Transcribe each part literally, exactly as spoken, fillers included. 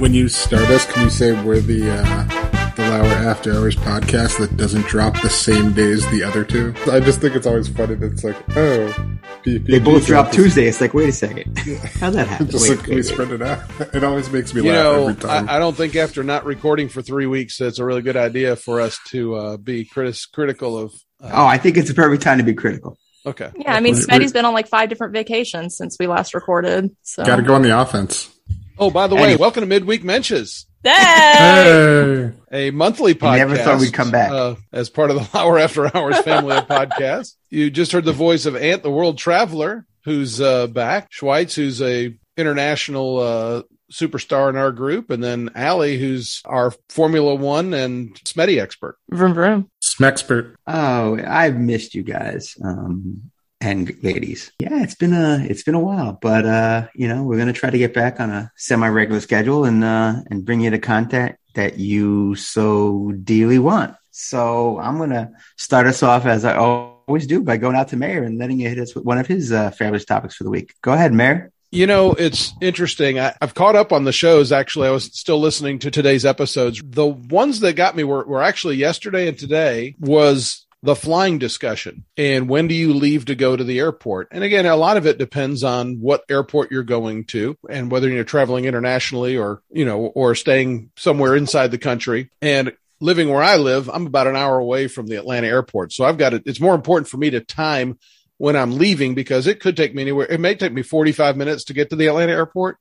when you start us, can you say we're the uh, the Lauer After Hours podcast that doesn't drop the same day as the other two? I just think it's always funny that it's like, oh, P- P- they both drop Tuesday. It's like, wait a second, how'd that happen? Just wait, like, wait, we spread it out. It always makes me you laugh know, every time. I, I don't think after not recording for three weeks, it's a really good idea for us to uh, be critis- critical of. Uh, oh, I think it's a perfect time to be critical. Okay. Yeah, I mean, Smitty's been on like five different vacations since we last recorded. So got to go on the offense. Oh, by the way, and welcome to Midweek Mensches. Hey! A monthly podcast. I never thought we'd come back. Uh, as part of the Lauer After Hours family of podcasts. You just heard the voice of Ant, the world traveler, who's uh, back. Schweitz, who's a international uh, superstar in our group. And then Allie, who's our Formula One and Smitty expert. Vroom, vroom. Smexpert. Oh, I've missed you guys. Um... And ladies, yeah, it's been a it's been a while, but uh, you know, we're gonna try to get back on a semi-regular schedule and uh, and bring you the content that you so dearly want. So I'm gonna start us off as I always do by going out to Mayor and letting you hit us with one of his uh, fabulous topics for the week. Go ahead, Mayor. You know, it's interesting. I, I've caught up on the shows. Actually, I was still listening to today's episodes. The ones that got me were were actually yesterday and today was the flying discussion and when do you leave to go to the airport? And again, a lot of it depends on what airport you're going to and whether you're traveling internationally or, you know, or staying somewhere inside the country. And living where I live, I'm about an hour away from the Atlanta airport. So I've got it. It's more important for me to time when I'm leaving because it could take me anywhere. It may take me forty-five minutes to get to the Atlanta airport.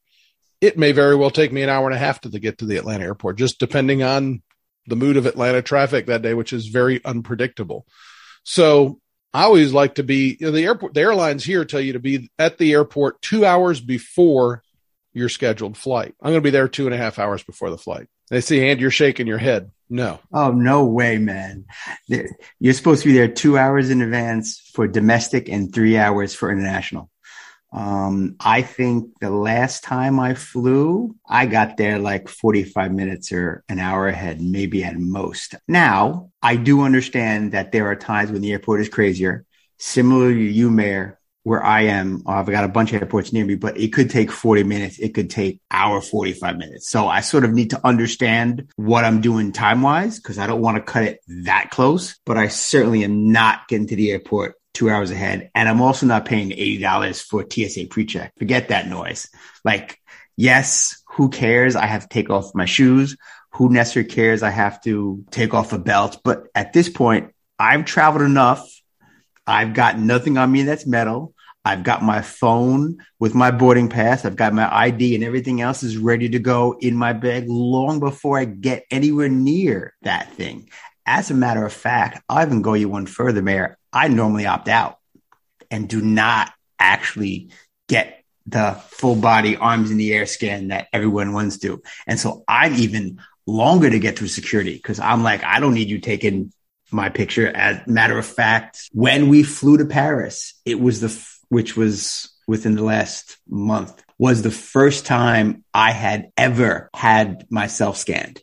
It may very well take me an hour and a half to get to the Atlanta airport, just depending on the mood of Atlanta traffic that day, which is very unpredictable. So I always like to be, you know, the airport, the airlines here tell you to be at the airport two hours before your scheduled flight. I'm going to be there two and a half hours before the flight. They say, and you're shaking your head. No. Oh, no way, man. You're supposed to be there two hours in advance for domestic and three hours for international. Um, I think the last time I flew, I got there like forty-five minutes or an hour ahead, maybe at most. Now, I do understand that there are times when the airport is crazier. Similarly to you, Mayor, where I am, I've got a bunch of airports near me, but it could take forty minutes. It could take hour, forty-five minutes. So I sort of need to understand what I'm doing time-wise because I don't want to cut it that close, but I certainly am not getting to the airport two hours ahead. And I'm also not paying eighty dollars for T S A pre-check. Forget that noise. Like, yes, who cares? I have to take off my shoes. Who necessarily cares? I have to take off a belt. But at this point, I've traveled enough. I've got nothing on me that's metal. I've got my phone with my boarding pass. I've got my I D and everything else is ready to go in my bag long before I get anywhere near that thing. As a matter of fact, I'll even go you one further, Mayor. I normally opt out and do not actually get the full body arms in the air scan that everyone wants to. And so I'm even longer to get through security because I'm like, I don't need you taking my picture. As a matter of fact, when we flew to Paris, it was the, f- which was within the last month, was the first time I had ever had myself scanned.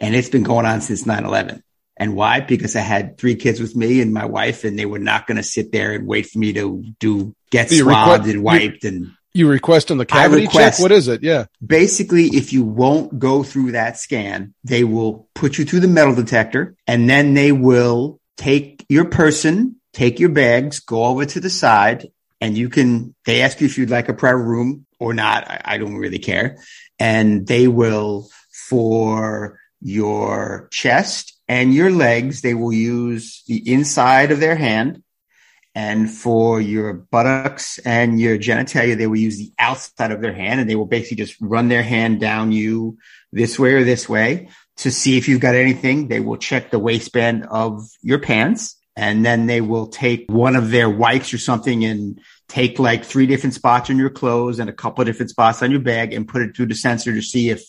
And it's been going on since nine eleven. And why? Because I had three kids with me and my wife, and they were not going to sit there and wait for me to do get so swabbed requ- and wiped. You, and you request on the cavity request, check? What is it? Yeah. Basically, if you won't go through that scan, they will put you through the metal detector, and then they will take your person, take your bags, go over to the side, and you can. They ask you if you'd like a private room or not. I, I don't really care, and they will for your chest and your legs, they will use the inside of their hand. And for your buttocks and your genitalia, they will use the outside of their hand. And they will basically just run their hand down you this way or this way to see if you've got anything. They will check the waistband of your pants. And then they will take one of their wipes or something and take like three different spots on your clothes and a couple of different spots on your bag and put it through the sensor to see if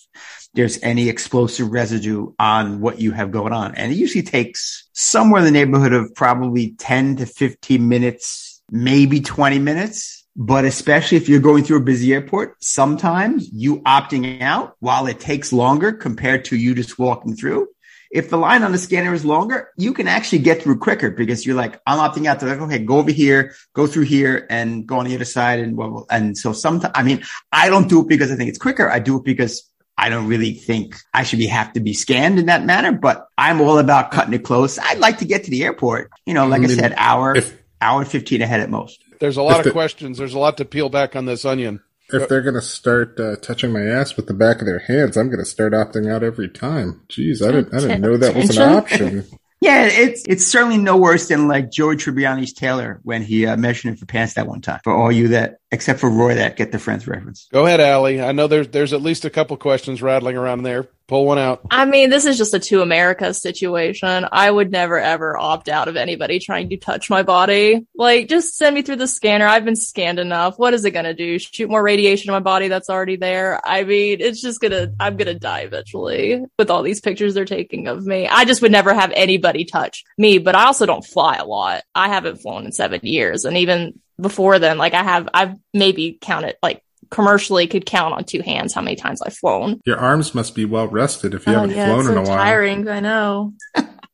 there's any explosive residue on what you have going on. And it usually takes somewhere in the neighborhood of probably ten to fifteen minutes, maybe twenty minutes. But especially if you're going through a busy airport, sometimes you opting out while it takes longer compared to you just walking through. If the line on the scanner is longer, you can actually get through quicker because you're like, I'm opting out. They're like, okay, go over here, go through here and go on the other side. And, and so sometimes, I mean, I don't do it because I think it's quicker. I do it because I don't really think I should be have to be scanned in that manner, but I'm all about cutting it close. I'd like to get to the airport, you know, like I, mean, I said, hour, if, hour and fifteen ahead at most. There's a lot of questions. There's a lot to peel back on this onion. If they're going to start uh, touching my ass with the back of their hands, I'm going to start opting out every time. Jeez, I didn't I didn't know that was an option. Yeah, it's it's certainly no worse than like Joey Tribbiani's Taylor when he uh, measured him for pants that one time. For all you that, except for Roy, that get the Friends reference. Go ahead, Allie. I know there's there's at least a couple questions rattling around there. Pull one out. I mean, this is just a two America situation. I would never, ever opt out of anybody trying to touch my body. Like, just send me through the scanner. I've been scanned enough. What is it going to do? Shoot more radiation in my body that's already there? I mean, it's just going to, I'm going to die eventually with all these pictures they're taking of me. I just would never have anybody touch me, but I also don't fly a lot. I haven't flown in seven years. And even before then, like I have, I've maybe counted like commercially could count on two hands how many times I've flown. Your arms must be well rested if you oh, haven't yeah, flown it's so in a while. Tiring, I know.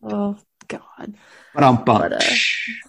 Oh God. But I'm but uh,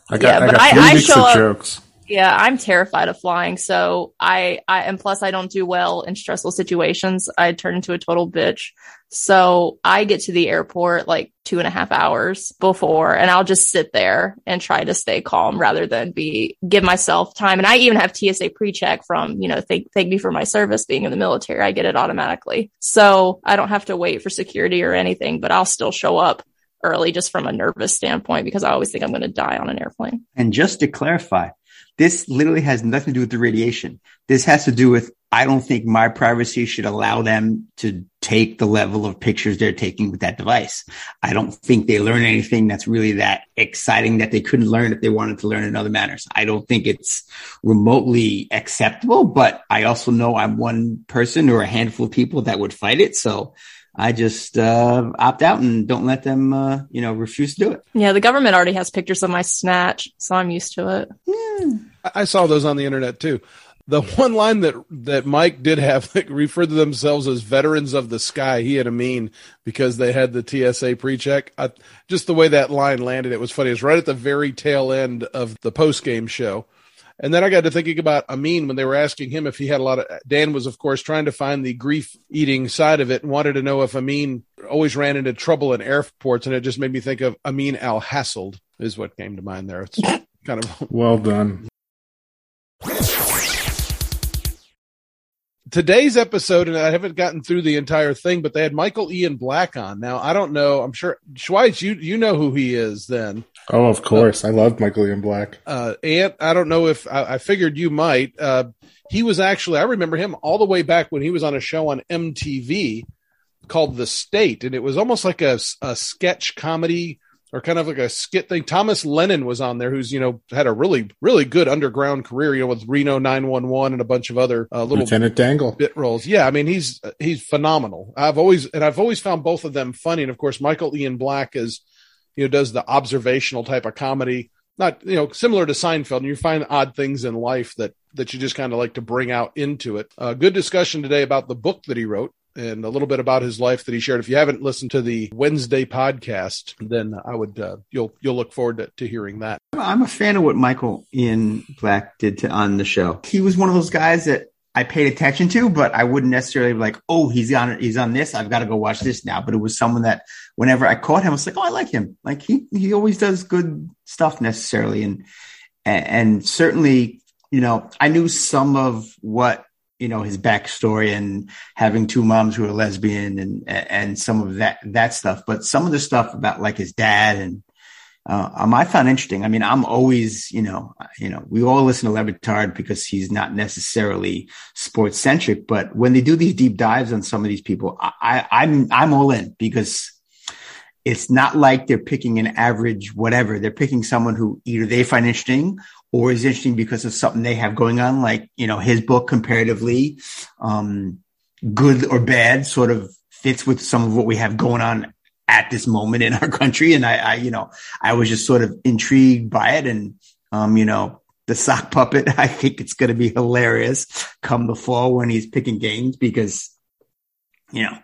I got, yeah, I but got I, I show up, jokes. Yeah, I'm terrified of flying. So I, I, and plus I don't do well in stressful situations. I turn into a total bitch. So I get to the airport like two and a half hours before, and I'll just sit there and try to stay calm rather than be give myself time. And I even have T S A pre-check from, you know, thank thank me for my service being in the military. I get it automatically. So I don't have to wait for security or anything, but I'll still show up early just from a nervous standpoint because I always think I'm going to die on an airplane. And just to clarify, this literally has nothing to do with the radiation. This has to do with, I don't think my privacy should allow them to take the level of pictures they're taking with that device. I don't think they learn anything that's really that exciting that they couldn't learn if they wanted to learn in other manners. I don't think it's remotely acceptable, but I also know I'm one person or a handful of people that would fight it. So I just uh, opt out and don't let them, uh, you know, refuse to do it. Yeah, the government already has pictures of my snatch, so I'm used to it. Yeah. I saw those on the internet, too. The one line that that Mike did have like, referred to themselves as veterans of the sky. He had a mean because they had the T S A pre-check. I, just the way that line landed, it was funny. It was right at the very tail end of the post-game show. And then I got to thinking about Amin when they were asking him if he had a lot of – Dan was, of course, trying to find the grief-eating side of it and wanted to know if Amin always ran into trouble in airports, and it just made me think of Amin Al-Hassled is what came to mind there. It's kind of – Well done. Today's episode, and I haven't gotten through the entire thing, but they had Michael Ian Black on. Now, I don't know. I'm sure – Schweitz, you, you know who he is then. Oh, of course. Uh, I love Michael Ian Black. Uh, Ant, I don't know if I, I figured you might. Uh, he was actually, I remember him all the way back when he was on a show on M T V called The State. And it was almost like a, a sketch comedy or kind of like a skit thing. Thomas Lennon was on there, who's, you know, had a really, really good underground career, you know, with Reno nine one one and a bunch of other uh, little Lieutenant Dangle bit roles. Yeah. I mean, he's, he's phenomenal. I've always, and I've always found both of them funny. And of course, Michael Ian Black is, you know, does the observational type of comedy, not, you know, similar to Seinfeld. And you find odd things in life that, that you just kind of like to bring out into it. Uh, good discussion today about the book that he wrote and a little bit about his life that he shared. If you haven't listened to the Wednesday podcast, then I would, uh, you'll, you'll look forward to, to hearing that. I'm a fan of what Michael Ian Black did to, on the show. He was one of those guys that I paid attention to, but I wouldn't necessarily be like, oh, he's on, he's on this. I've got to go watch this now. But it was someone that whenever I caught him, I was like, oh, I like him. Like he, he always does good stuff necessarily. And, and certainly, you know, I knew some of what, you know, his backstory and having two moms who are lesbian and, and some of that, that stuff, but some of the stuff about like his dad and, Uh, um, I found interesting. I mean, I'm always, you know, you know, we all listen to Le Batard because he's not necessarily sports centric, but when they do these deep dives on some of these people, I, I, I'm, I'm all in because it's not like they're picking an average, whatever. They're picking someone who either they find interesting or is interesting because of something they have going on. Like, you know, his book comparatively, um, good or bad sort of fits with some of what we have going on at this moment in our country. And I, I, you know, I was just sort of intrigued by it. And, um, you know, the sock puppet, I think it's going to be hilarious come the fall when he's picking games because, you know,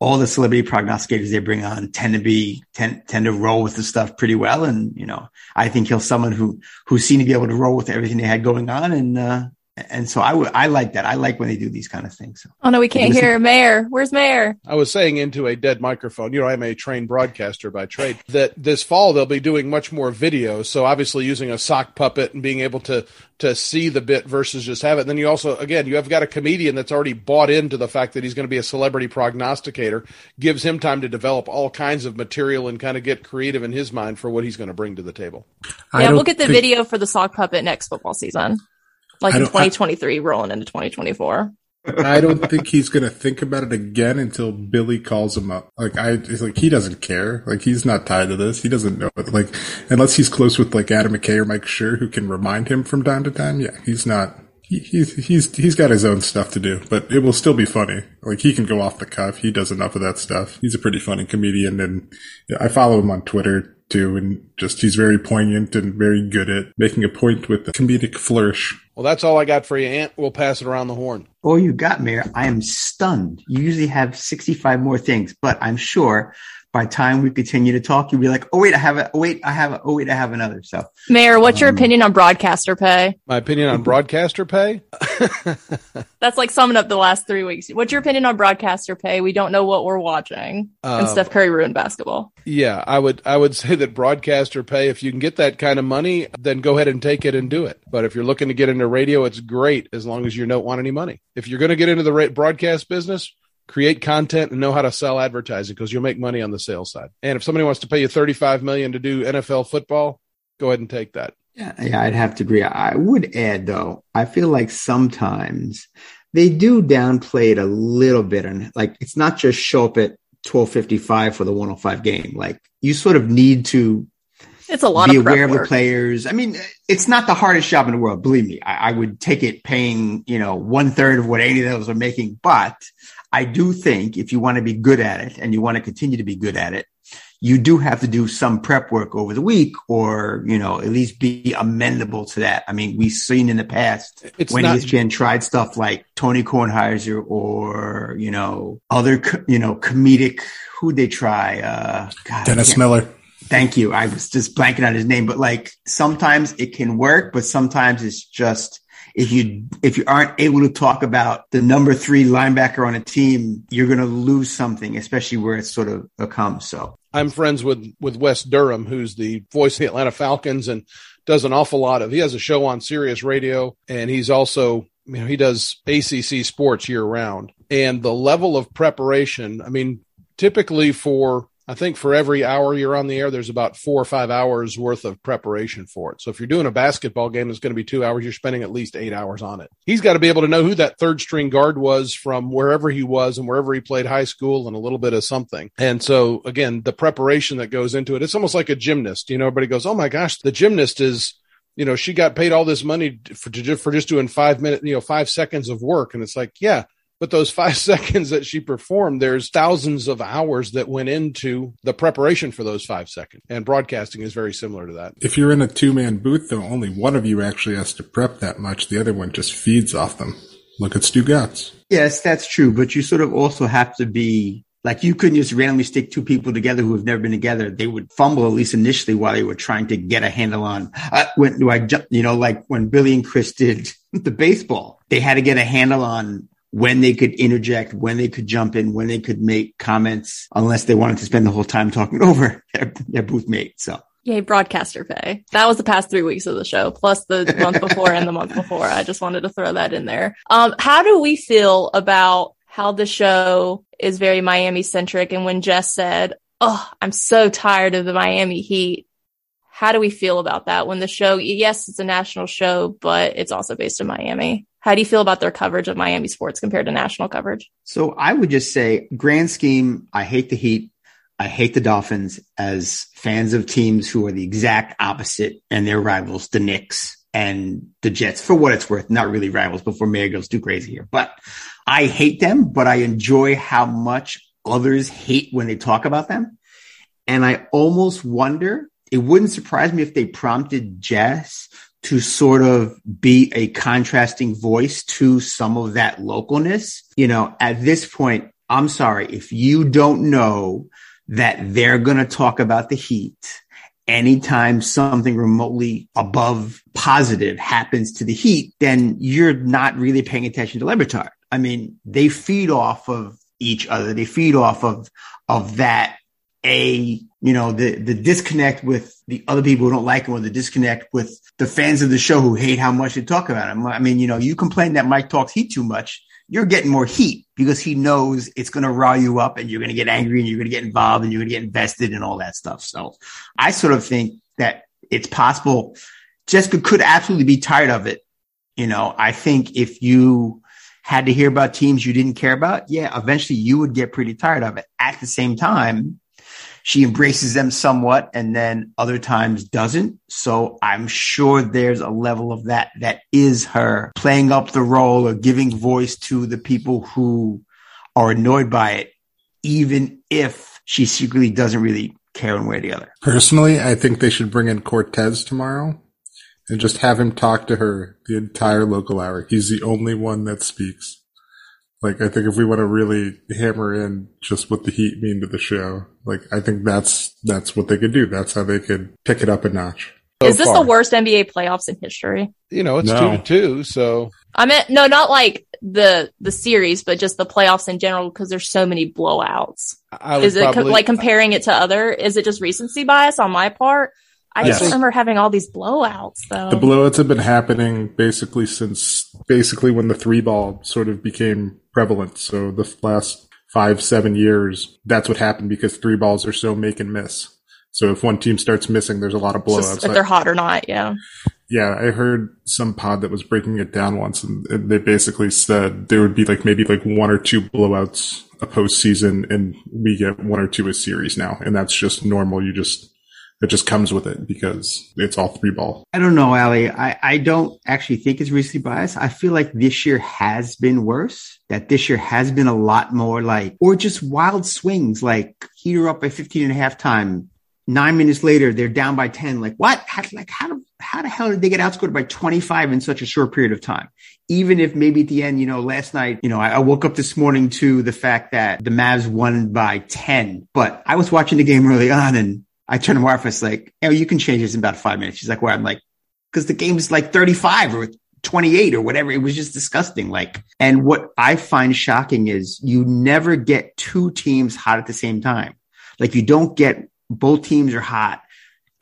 all the celebrity prognosticators they bring on tend to be, tend, tend to roll with the stuff pretty well. And, you know, I think he'll someone who, who seemed to be able to roll with everything they had going on. And, uh, And so I would, I like that. I like when they do these kind of things. So. Oh no, we can't hear Mayor. Where's Mayor? I was saying into a dead microphone, you know, I'm a trained broadcaster by trade, that this fall they'll be doing much more video. So obviously using a sock puppet and being able to, to see the bit versus just have it. And then you also, again, you have got a comedian that's already bought into the fact that he's going to be a celebrity prognosticator, gives him time to develop all kinds of material and kind of get creative in his mind for what he's going to bring to the table. Yeah, we'll get the think- video for the sock puppet next football season. Like in twenty twenty-three, I, rolling into twenty twenty-four. I don't think he's going to think about it again until Billy calls him up. Like, I, it's like he doesn't care. Like, he's not tied to this. He doesn't know it. Like, unless he's close with like Adam McKay or Mike Schur, who can remind him from time to time. Yeah, he's not. He, he's he's he's got his own stuff to do, but it will still be funny. Like, he can go off the cuff. He does enough of that stuff. He's a pretty funny comedian, and I follow him on Twitter too. And just he's very poignant and very good at making a point with a comedic flourish. Well, that's all I got for you, Ant. We'll pass it around the horn. Oh, you got, Mayor. I am stunned. You usually have sixty-five more things, but I'm sure by the time we continue to talk, you'll be like, oh, wait, I have a, oh, wait, I have a, oh, wait, I have another. So, Mayor, what's um, your opinion on broadcaster pay? My opinion on broadcaster pay? That's like summing up the last three weeks. What's your opinion on broadcaster pay? We don't know what we're watching. Um, and Steph Curry ruined basketball. Yeah, I would, I would say that broadcaster pay, if you can get that kind of money, then go ahead and take it and do it. But if you're looking to get into radio, it's great as long as you don't want any money. If you're going to get into the ra- broadcast business, create content and know how to sell advertising, because you'll make money on the sales side. And if somebody wants to pay you thirty-five million dollars to do N F L football, go ahead and take that. Yeah, yeah, I'd have to agree. I would add, though, I feel like sometimes they do downplay it a little bit. And like, it's not just show up at twelve fifty-five for the one oh five game. Like, you sort of need to it's a lot be of aware work. Of the players. I mean, it's not the hardest job in the world. Believe me, I, I would take it paying, you know, one third of what any of those are making. But I do think if you want to be good at it and you want to continue to be good at it, you do have to do some prep work over the week, or, you know, at least be amendable to that. I mean, we've seen in the past it's when not- E S P N tried stuff like Tony Kornheiser or, you know, other, co- you know, comedic, who'd they try? Uh, God, Dennis Miller. Thank you. I was just blanking on his name, but like sometimes it can work, but sometimes it's just, If you if you aren't able to talk about the number three linebacker on a team, you're going to lose something, especially where it's sort of a come. So I'm friends with with Wes Durham, who's the voice of the Atlanta Falcons, and does an awful lot of. He has a show on Sirius Radio, and he's also, you know, he does A C C sports year round. And the level of preparation, I mean, typically for. I think for every hour you're on the air, there's about four or five hours worth of preparation for it. So if you're doing a basketball game that's going to be two hours, you're spending at least eight hours on it. He's got to be able to know who that third string guard was from wherever he was and wherever he played high school and a little bit of something. And so, again, the preparation that goes into it, it's almost like a gymnast. You know, everybody goes, oh, my gosh, the gymnast is, you know, she got paid all this money for, for just doing five minutes, you know, five seconds of work. And it's like, yeah. But those five seconds that she performed, there's thousands of hours that went into the preparation for those five seconds. And broadcasting is very similar to that. If you're in a two-man booth, though, only one of you actually has to prep that much. The other one just feeds off them. Look at Stu Gatz. Yes, that's true. But you sort of also have to be like, you couldn't just randomly stick two people together who have never been together. They would fumble, at least initially, while they were trying to get a handle on uh, when do I jump? You know, like when Billy and Chris did the baseball, they had to get a handle on when they could interject, when they could jump in, when they could make comments, unless they wanted to spend the whole time talking over their, their booth mate. So, yay, broadcaster pay. That was the past three weeks of the show, plus the month before and the month before. I just wanted to throw that in there. Um, how do we feel about how the show is very Miami-centric? And when Jess said, oh, I'm so tired of the Miami Heat, how do we feel about that when the show, yes, it's a national show, but it's also based in Miami? How do you feel about their coverage of Miami sports compared to national coverage? So I would just say, grand scheme, I hate the Heat. I hate the Dolphins as fans of teams who are the exact opposite and their rivals, the Knicks and the Jets, for what it's worth. Not really rivals before Mayor goes too crazy here. But I hate them, but I enjoy how much others hate when they talk about them. And I almost wonder, it wouldn't surprise me if they prompted Jess to sort of be a contrasting voice to some of that localness. You know, at this point, I'm sorry, if you don't know that they're going to talk about the Heat anytime something remotely above positive happens to the Heat, then you're not really paying attention to Le Batard. I mean, they feed off of each other. They feed off of, of that, a, you know, the, the disconnect with the other people who don't like him, or the disconnect with the fans of the show who hate how much they talk about him. I mean, you know, you complain that Mike talks Heat too much, you're getting more heat because he knows it's going to rile you up and you're going to get angry and you're going to get involved and you're going to get invested and all that stuff. So I sort of think that it's possible Jessica could absolutely be tired of it. You know, I think if you had to hear about teams you didn't care about, yeah, eventually you would get pretty tired of it. At the same time, she embraces them somewhat and then other times doesn't. So I'm sure there's a level of that that is her playing up the role or giving voice to the people who are annoyed by it, even if she secretly doesn't really care one way or the other. Personally, I think they should bring in Cortez tomorrow and just have him talk to her the entire local hour. He's the only one that speaks. Like, I think if we want to really hammer in just what the Heat mean to the show, like, I think that's that's what they could do. That's how they could pick it up a notch. So Is this far. the worst N B A playoffs in history? You know, it's no. two to two, so. I mean, no, not like the the series, but just the playoffs in general, because there's so many blowouts. I Is it probably, co- like comparing it to other? Is it just recency bias on my part? I yes. just remember having all these blowouts, though. The blowouts have been happening basically since basically when the three ball sort of became prevalent. So the last five, seven years, that's what happened because three balls are so make and miss. So if one team starts missing, there's a lot of blowouts. Just if they're hot or not, yeah. Yeah, I heard some pod that was breaking it down once, and they basically said there would be like maybe like one or two blowouts a postseason, and we get one or two a series now, and that's just normal. You just... It just comes with it because it's all three ball. I don't know, Allie. I, I don't actually think it's recently biased. I feel like this year has been worse, that this year has been a lot more like, or just wild swings, like Heat are up by fifteen and a half time. Nine minutes later, they're down by ten. Like what? How, like how, do, how the hell did they get outscored by twenty-five in such a short period of time? Even if maybe at the end, you know, last night, you know, I, I woke up this morning to the fact that the Mavs won by ten, but I was watching the game early on and I turned to Marfa, it's like, oh, you can change this in about five minutes. She's like, well, I'm like, because the game's like thirty-five or twenty-eight or whatever. It was just disgusting. Like, and what I find shocking is you never get two teams hot at the same time. Like you don't get both teams are hot.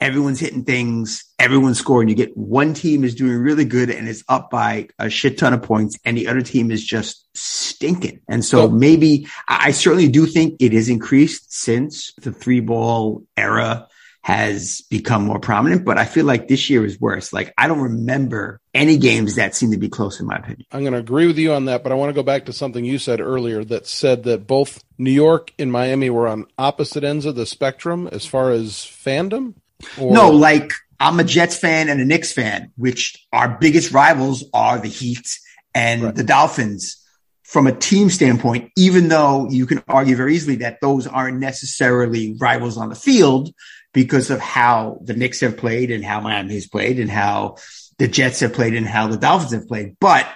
Everyone's hitting things. Everyone's scoring. You get one team is doing really good and is up by a shit ton of points and the other team is just stinking. And so maybe I certainly do think it is increased since the three ball era has become more prominent, but I feel like this year is worse. Like I don't remember any games that seem to be close in my opinion. I'm going to agree with you on that, but I want to go back to something you said earlier that said that both New York and Miami were on opposite ends of the spectrum as far as fandom. Or... No, like I'm a Jets fan and a Knicks fan, which our biggest rivals are the Heat and right. the Dolphins from a team standpoint, even though you can argue very easily that those aren't necessarily rivals on the field because of how the Knicks have played and how Miami has played and how the Jets have played and how the Dolphins have played. But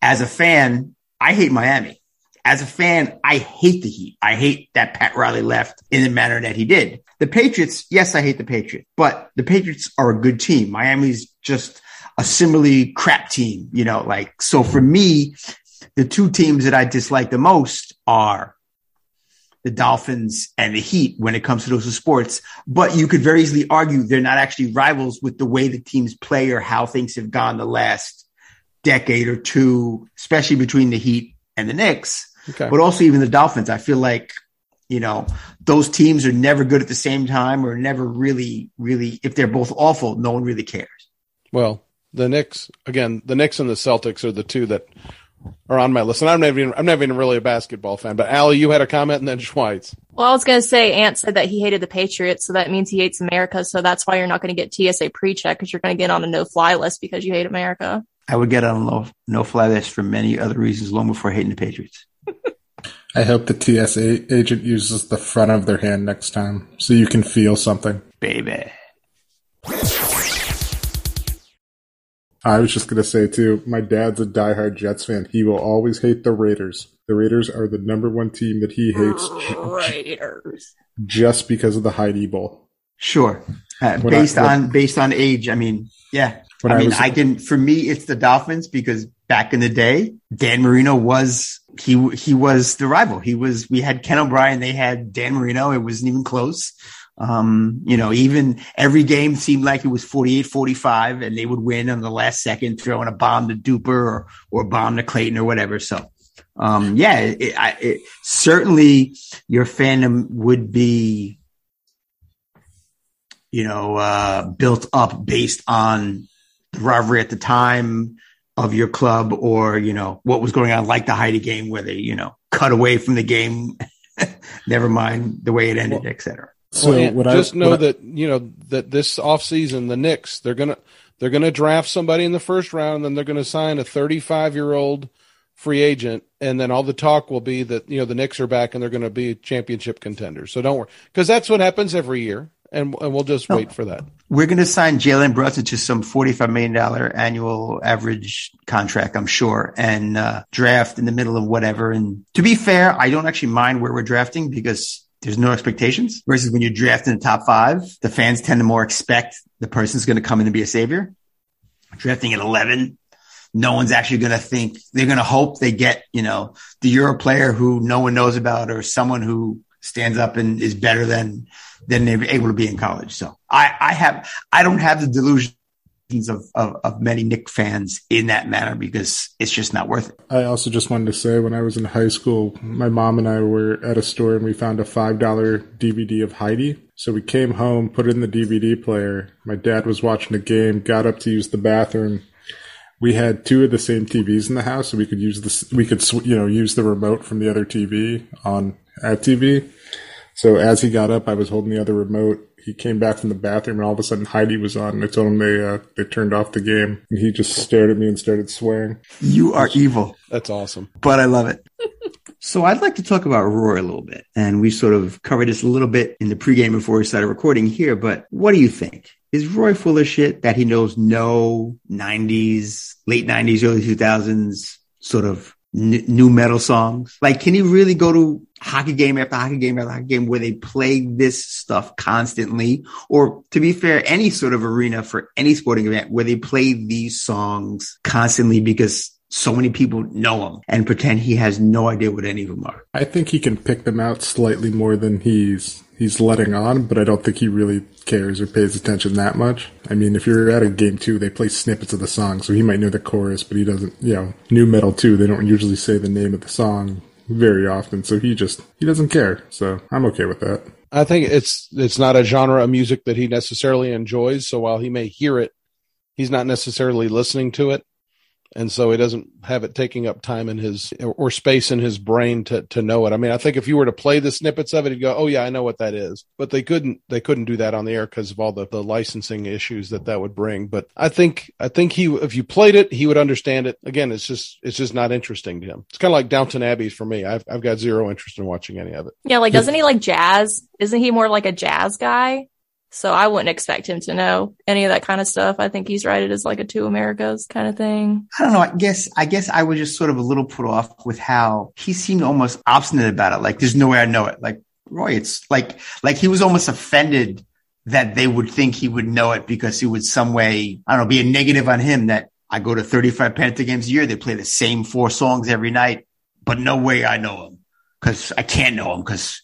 as a fan, I hate Miami. As a fan, I hate the Heat. I hate that Pat Riley left in the manner that he did. The Patriots, yes, I hate the Patriots, but the Patriots are a good team. Miami's just a similarly crap team, you know, like, so for me, the two teams that I dislike the most are the Dolphins and the Heat when it comes to those sports, but you could very easily argue they're not actually rivals with the way the teams play or how things have gone the last decade or two, especially between the Heat and the Knicks, okay. but also even the Dolphins. I feel like, you know, those teams are never good at the same time or never really, really, if they're both awful, no one really cares. Well, the Knicks, again, the Knicks and the Celtics are the two that are on my list. And I'm not even, I'm not even really a basketball fan, but Allie, you had a comment and then Schweitz. Well, I was going to say, Ant said that he hated the Patriots, so that means he hates America. So that's why you're not going to get T S A pre-check because you're going to get on a no-fly list because you hate America. I would get on a no-fly list for many other reasons long before hating the Patriots. I hope the T S A agent uses the front of their hand next time so you can feel something. Baby. I was just going to say, too, my dad's a diehard Jets fan. He will always hate the Raiders. The Raiders are the number one team that he hates Raiders. Just because of the Heidi Bowl. Sure. Uh, based I, what, on based on age, I mean, yeah. I mean, I, was, I can. For me, it's the Dolphins because back in the day, Dan Marino was he he was the rival. He was. We had Ken O'Brien. They had Dan Marino. It wasn't even close. Um, you know, even every game seemed like it was forty-eight forty-five and they would win on the last second, throwing a bomb to Duper or, or bomb to Clayton or whatever. So, um, yeah, it, I, it, certainly your fandom would be, you know, uh, built up based on the rivalry at the time of your club or, you know, what was going on, like the Heidi game where they, you know, cut away from the game, never mind the way it ended, well, et cetera. So well, Ant, just I, know I, that, you know, that this offseason, the Knicks, they're going to, they're going to draft somebody in the first round and then they're going to sign a thirty-five year old free agent. And then all the talk will be that, you know, the Knicks are back and they're going to be championship contenders. So don't worry, because that's what happens every year. And, and we'll just no, wait for that. We're going to sign Jalen Brunson to some forty-five million dollars annual average contract, I'm sure, and uh, draft in the middle of whatever. And to be fair, I don't actually mind where we're drafting because there's no expectations versus when you draft in the top five, the fans tend to more expect the person's going to come in and be a savior. Drafting at eleven, no one's actually going to think they're going to hope they get, you know, the Euro player who no one knows about or someone who stands up and is better than, than they're able to be in college. So I, I have, I don't have the delusions of, of, of many Knicks fans in that manner because it's just not worth it. I also just wanted to say when I was in high school, my mom and I were at a store and we found a five dollar D V D of Heidi. So we came home, put it in the D V D player. My dad was watching a game, got up to use the bathroom. We had two of the same T Vs in the house, so we could use this, we could, you know, use the remote from the other T V on at T V. So as he got up, I was holding the other remote. He came back from the bathroom, and all of a sudden Heidi was on. And I told him they uh, they turned off the game, and he just stared at me and started swearing. You are evil. That's awesome, but I love it. So I'd like to talk about Roy a little bit, and we sort of covered this a little bit in the pregame before we started recording here. But what do you think? Is Roy full of shit that he knows no nineties, late nineties, early two thousands sort of n- new metal songs? Like, can he really go to hockey game after hockey game after hockey game where they play this stuff constantly? Or to be fair, any sort of arena for any sporting event where they play these songs constantly because so many people know him and pretend he has no idea what any of them are. I think he can pick them out slightly more than he's he's letting on, but I don't think he really cares or pays attention that much. I mean, if you're at a game two, they play snippets of the song, so he might know the chorus, but he doesn't, you know, new metal too, they don't usually say the name of the song very often, so he just, he doesn't care. So I'm okay with that. I think it's it's not a genre of music that he necessarily enjoys, so while he may hear it, he's not necessarily listening to it. And so he doesn't have it taking up time in his or space in his brain to, to know it. I mean, I think if you were to play the snippets of it, he'd go, oh, yeah, I know what that is. But they couldn't they couldn't do that on the air because of all the, the licensing issues that that would bring. But I think I think he if you played it, he would understand it. Again, it's just it's just not interesting to him. It's kind of like Downton Abbey for me. I've, I've got zero interest in watching any of it. Yeah, like, doesn't he like jazz? Isn't he more like a jazz guy? So I wouldn't expect him to know any of that kind of stuff. I think he's right. It is like a two Americas kind of thing. I don't know. I guess I guess I was just sort of a little put off with how he seemed almost obstinate about it. Like, there's no way I know it. Like, Roy, it's like like he was almost offended that they would think he would know it because it would some way, I don't know, be a negative on him that I go to thirty-five Panther games a year. They play the same four songs every night, but no way I know him because I can't know him because,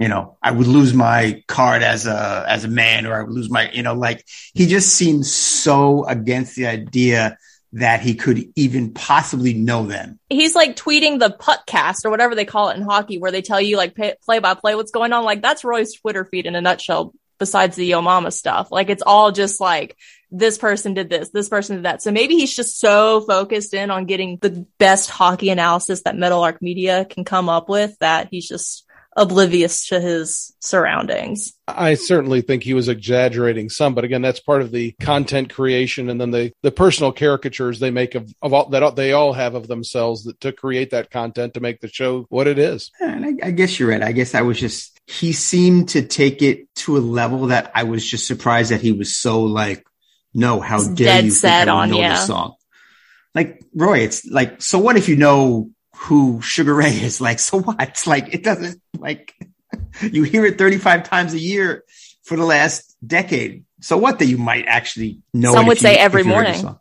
you know, I would lose my card as a, as a man, or I would lose my, you know, like he just seems so against the idea that he could even possibly know them. He's like tweeting the puckcast or whatever they call it in hockey, where they tell you like pay, play by play what's going on. Like that's Roy's Twitter feed in a nutshell, besides the Yo Mama stuff. Like it's all just like, this person did this, this person did that. So maybe he's just so focused in on getting the best hockey analysis that Metal Arc Media can come up with that he's just oblivious to his surroundings. I certainly think he was exaggerating some, but again, that's part of the content creation and then the, the personal caricatures they make of, of all that they all have of themselves that to create that content to make the show what it is. And I, I guess you're right. I guess I was just, he seemed to take it to a level that I was just surprised that he was so like, no, how it's dare you think I don't know yeah. this song? Like, Roy, it's like, so what if you know who Sugar Ray is? Like, so what? It's like, it doesn't, like, you hear it thirty-five times a year for the last decade. So what, that you might actually know? Some would say every morning.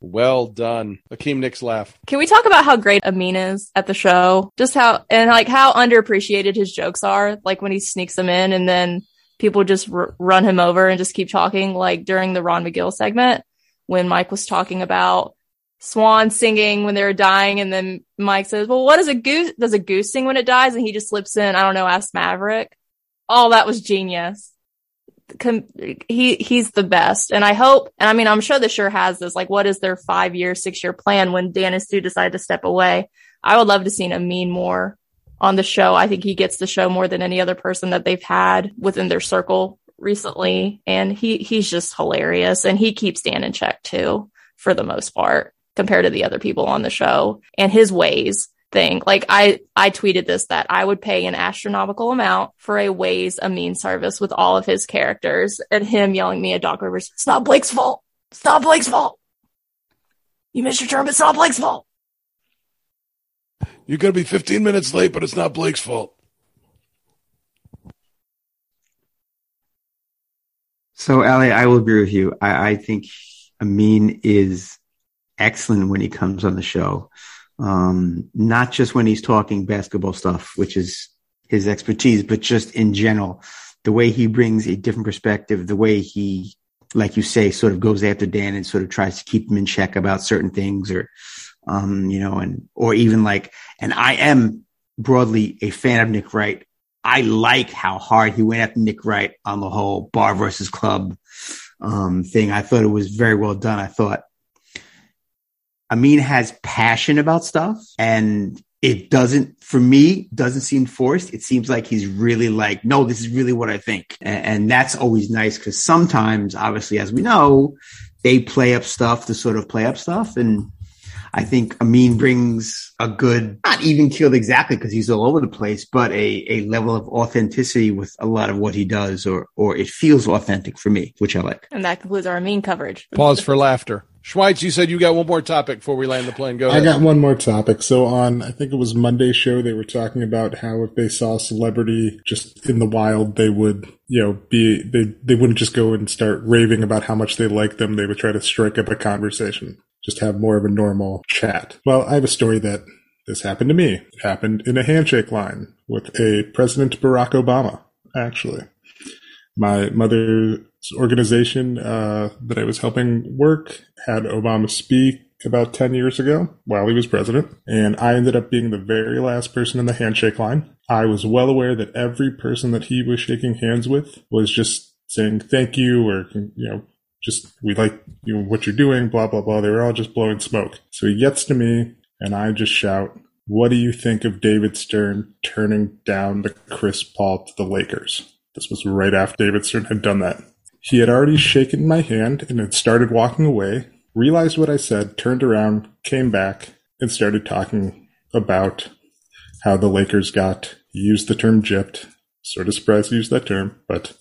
Well done. Akeem Nick's laugh. Can we talk about how great Amin is at the show? Just how, and like how underappreciated his jokes are. Like when he sneaks them in and then people just r- run him over and just keep talking. Like during the Ron McGill segment, when Mike was talking about swans singing when they were dying, and then Mike says, well, what does a goose, does a goose sing when it dies? And he just slips in, I don't know, ask Maverick. Oh, that was genius. Com- he he's the best, and I hope, and I mean, I'm sure the sure has this, like, what is their five-year, six-year plan when Dan and Stu decide to step away? I would love to see Amin more on the show. I think he gets the show more than any other person that they've had within their circle recently, and he he's just hilarious, and he keeps Dan in check too, for the most part, compared to the other people on the show. And his ways thing, like I I tweeted this, that I would pay an astronomical amount for a Waze Amin service with all of his characters and him yelling me at Doc Rivers, it's not Blake's fault, it's not Blake's fault, you missed your turn, but it's not Blake's fault, you're gonna be fifteen minutes late, but it's not Blake's fault. So Allie, I will agree with you. I, I think Amin is excellent when he comes on the show. Um, not just when he's talking basketball stuff, which is his expertise, but just in general, the way he brings a different perspective, the way he, like you say, sort of goes after Dan and sort of tries to keep him in check about certain things, or, um, you know, and, or even like, and I am broadly a fan of Nick Wright. I like how hard he went after Nick Wright on the whole bar versus club, um, thing. I thought it was very well done. I thought Amin has passion about stuff, and it doesn't, for me, doesn't seem forced. It seems like he's really like, no, this is really what I think. And, and that's always nice, because sometimes, obviously, as we know, they play up stuff to sort of play up stuff. And I think Amin brings a good, not even keeled exactly because he's all over the place, but a, a level of authenticity with a lot of what he does, or, or it feels authentic for me, which I like. And that concludes our Amin coverage. Pause for laughter. Schweitz, you said you got one more topic before we land the plane. Go ahead. I got one more topic. So on, I think it was Monday's show, they were talking about how if they saw a celebrity just in the wild, they would, you know, be, they, they wouldn't just go and start raving about how much they like them. They would try to strike up a conversation, just have more of a normal chat. Well, I have a story that this happened to me. It happened in a handshake line with a President Barack Obama, actually. My mother's organization uh, that I was helping work had Obama speak about ten years ago while he was president, and I ended up being the very last person in the handshake line. I was well aware that every person that he was shaking hands with was just saying thank you, or, you know, just, we like, you know, what you're doing, blah, blah, blah. They were all just blowing smoke. So he gets to me, and I just shout, what do you think of David Stern turning down the Chris Paul to the Lakers? This was right after David Stern had done that. He had already shaken my hand and had started walking away, realized what I said, turned around, came back, and started talking about how the Lakers got, he used the term gypped. Sort of surprised he used that term, but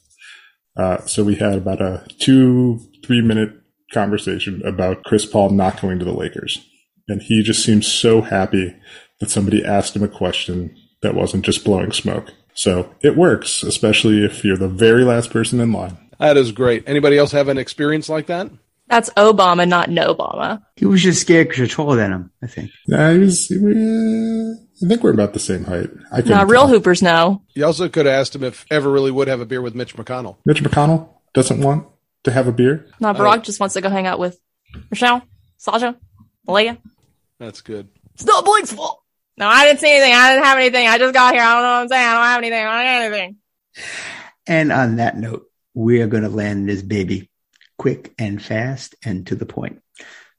uh, so we had about a two, three minute conversation about Chris Paul not going to the Lakers. And he just seemed so happy that somebody asked him a question that wasn't just blowing smoke. So it works, especially if you're the very last person in line. That is great. Anybody else have an experience like that? That's Obama, not no Obama. He was just scared because you're taller than him, I think. Nah, he was, he was, I think we're about the same height. I nah, real tell. Hoopers know. You also could have asked him if ever really would have a beer with Mitch McConnell. Mitch McConnell doesn't want to have a beer? No, nah, Barack uh, just wants to go hang out with Michelle, Sasha, Malaya. That's good. It's not Blake's fault. No, I didn't see anything. I didn't have anything. I just got here. I don't know what I'm saying. I don't have anything. I don't have anything. And on that note, we're going to land this baby quick and fast and to the point.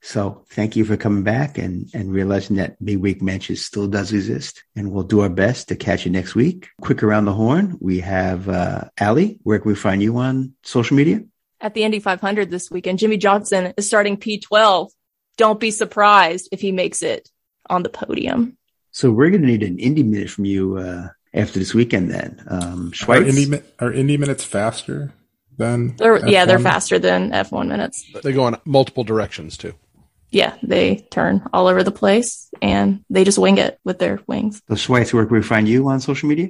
So thank you for coming back and, and realizing that Midweek Mensches still does exist. And we'll do our best to catch you next week. Quick around the horn, we have uh, Allie. Where can we find you on social media? At the Indy five hundred this weekend, Jimmy Johnson is starting P twelve. Don't be surprised if he makes it on the podium. So we're going to need an indie minute from you uh, after this weekend then. Um, Schweitz? Are indie, are indie minutes faster than they're, Yeah, they're faster than F one minutes. They go in multiple directions too. Yeah, they turn all over the place, and they just wing it with their wings. So Schweitz, where can we find you on social media?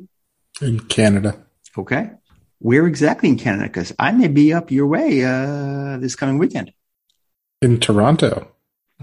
In Canada. Okay. where exactly in Canada? Because I may be up your way uh, this coming weekend. In Toronto.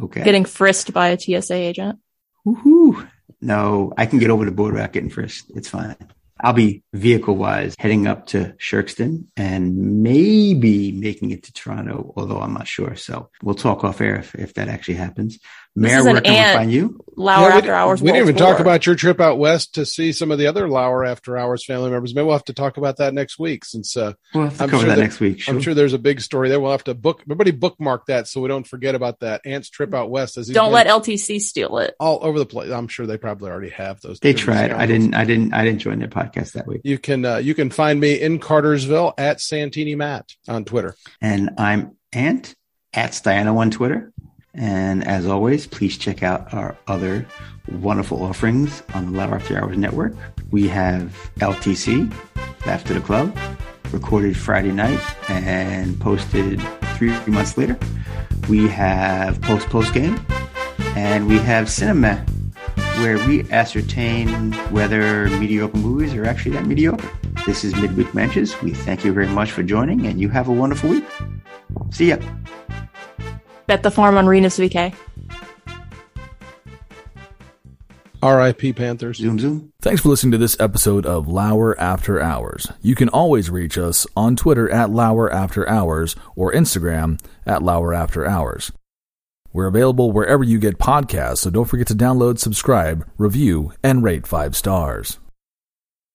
Okay. Getting frisked by a T S A agent. Woohoo. No, I can get over the border without getting frisked. It's fine. I'll be vehicle-wise heading up to Sherkston and maybe making it to Toronto, although I'm not sure. So we'll talk off air if, if that actually happens. Mayor, where can we find you? Lauer After Hours. We didn't even talk about your trip out west to see some of the other Lauer After Hours family members. Maybe we'll have to talk about that next week, since uh, we'll have to cover that next week. I'm sure there's a big story there. We'll have to book everybody bookmark that so we don't forget about that. Ant's trip out west. As don't let L T C steal it. All over the place. I'm sure they probably already have those. They tried. I didn't. I didn't. I didn't join their podcast that week. You can. Uh, you can find me in Cartersville at Santini Matt on Twitter, and I'm Ant at Stiano on Twitter. And as always, please check out our other wonderful offerings on the Lauer After Hours Network. We have L T C, After the Club, recorded Friday night and posted three months later. We have Post Post Game, and we have Cinema, where we ascertain whether mediocre movies are actually that mediocre. This is Midweek Mensches. We thank you very much for joining, and you have a wonderful week. See ya. Bet the farm on Reno V K. R I P Panthers. Zoom, zoom. Thanks for listening to this episode of Lauer After Hours. You can always reach us on Twitter at Lauer After Hours or Instagram at Lauer After Hours. We're available wherever you get podcasts, so don't forget to download, subscribe, review, and rate five stars.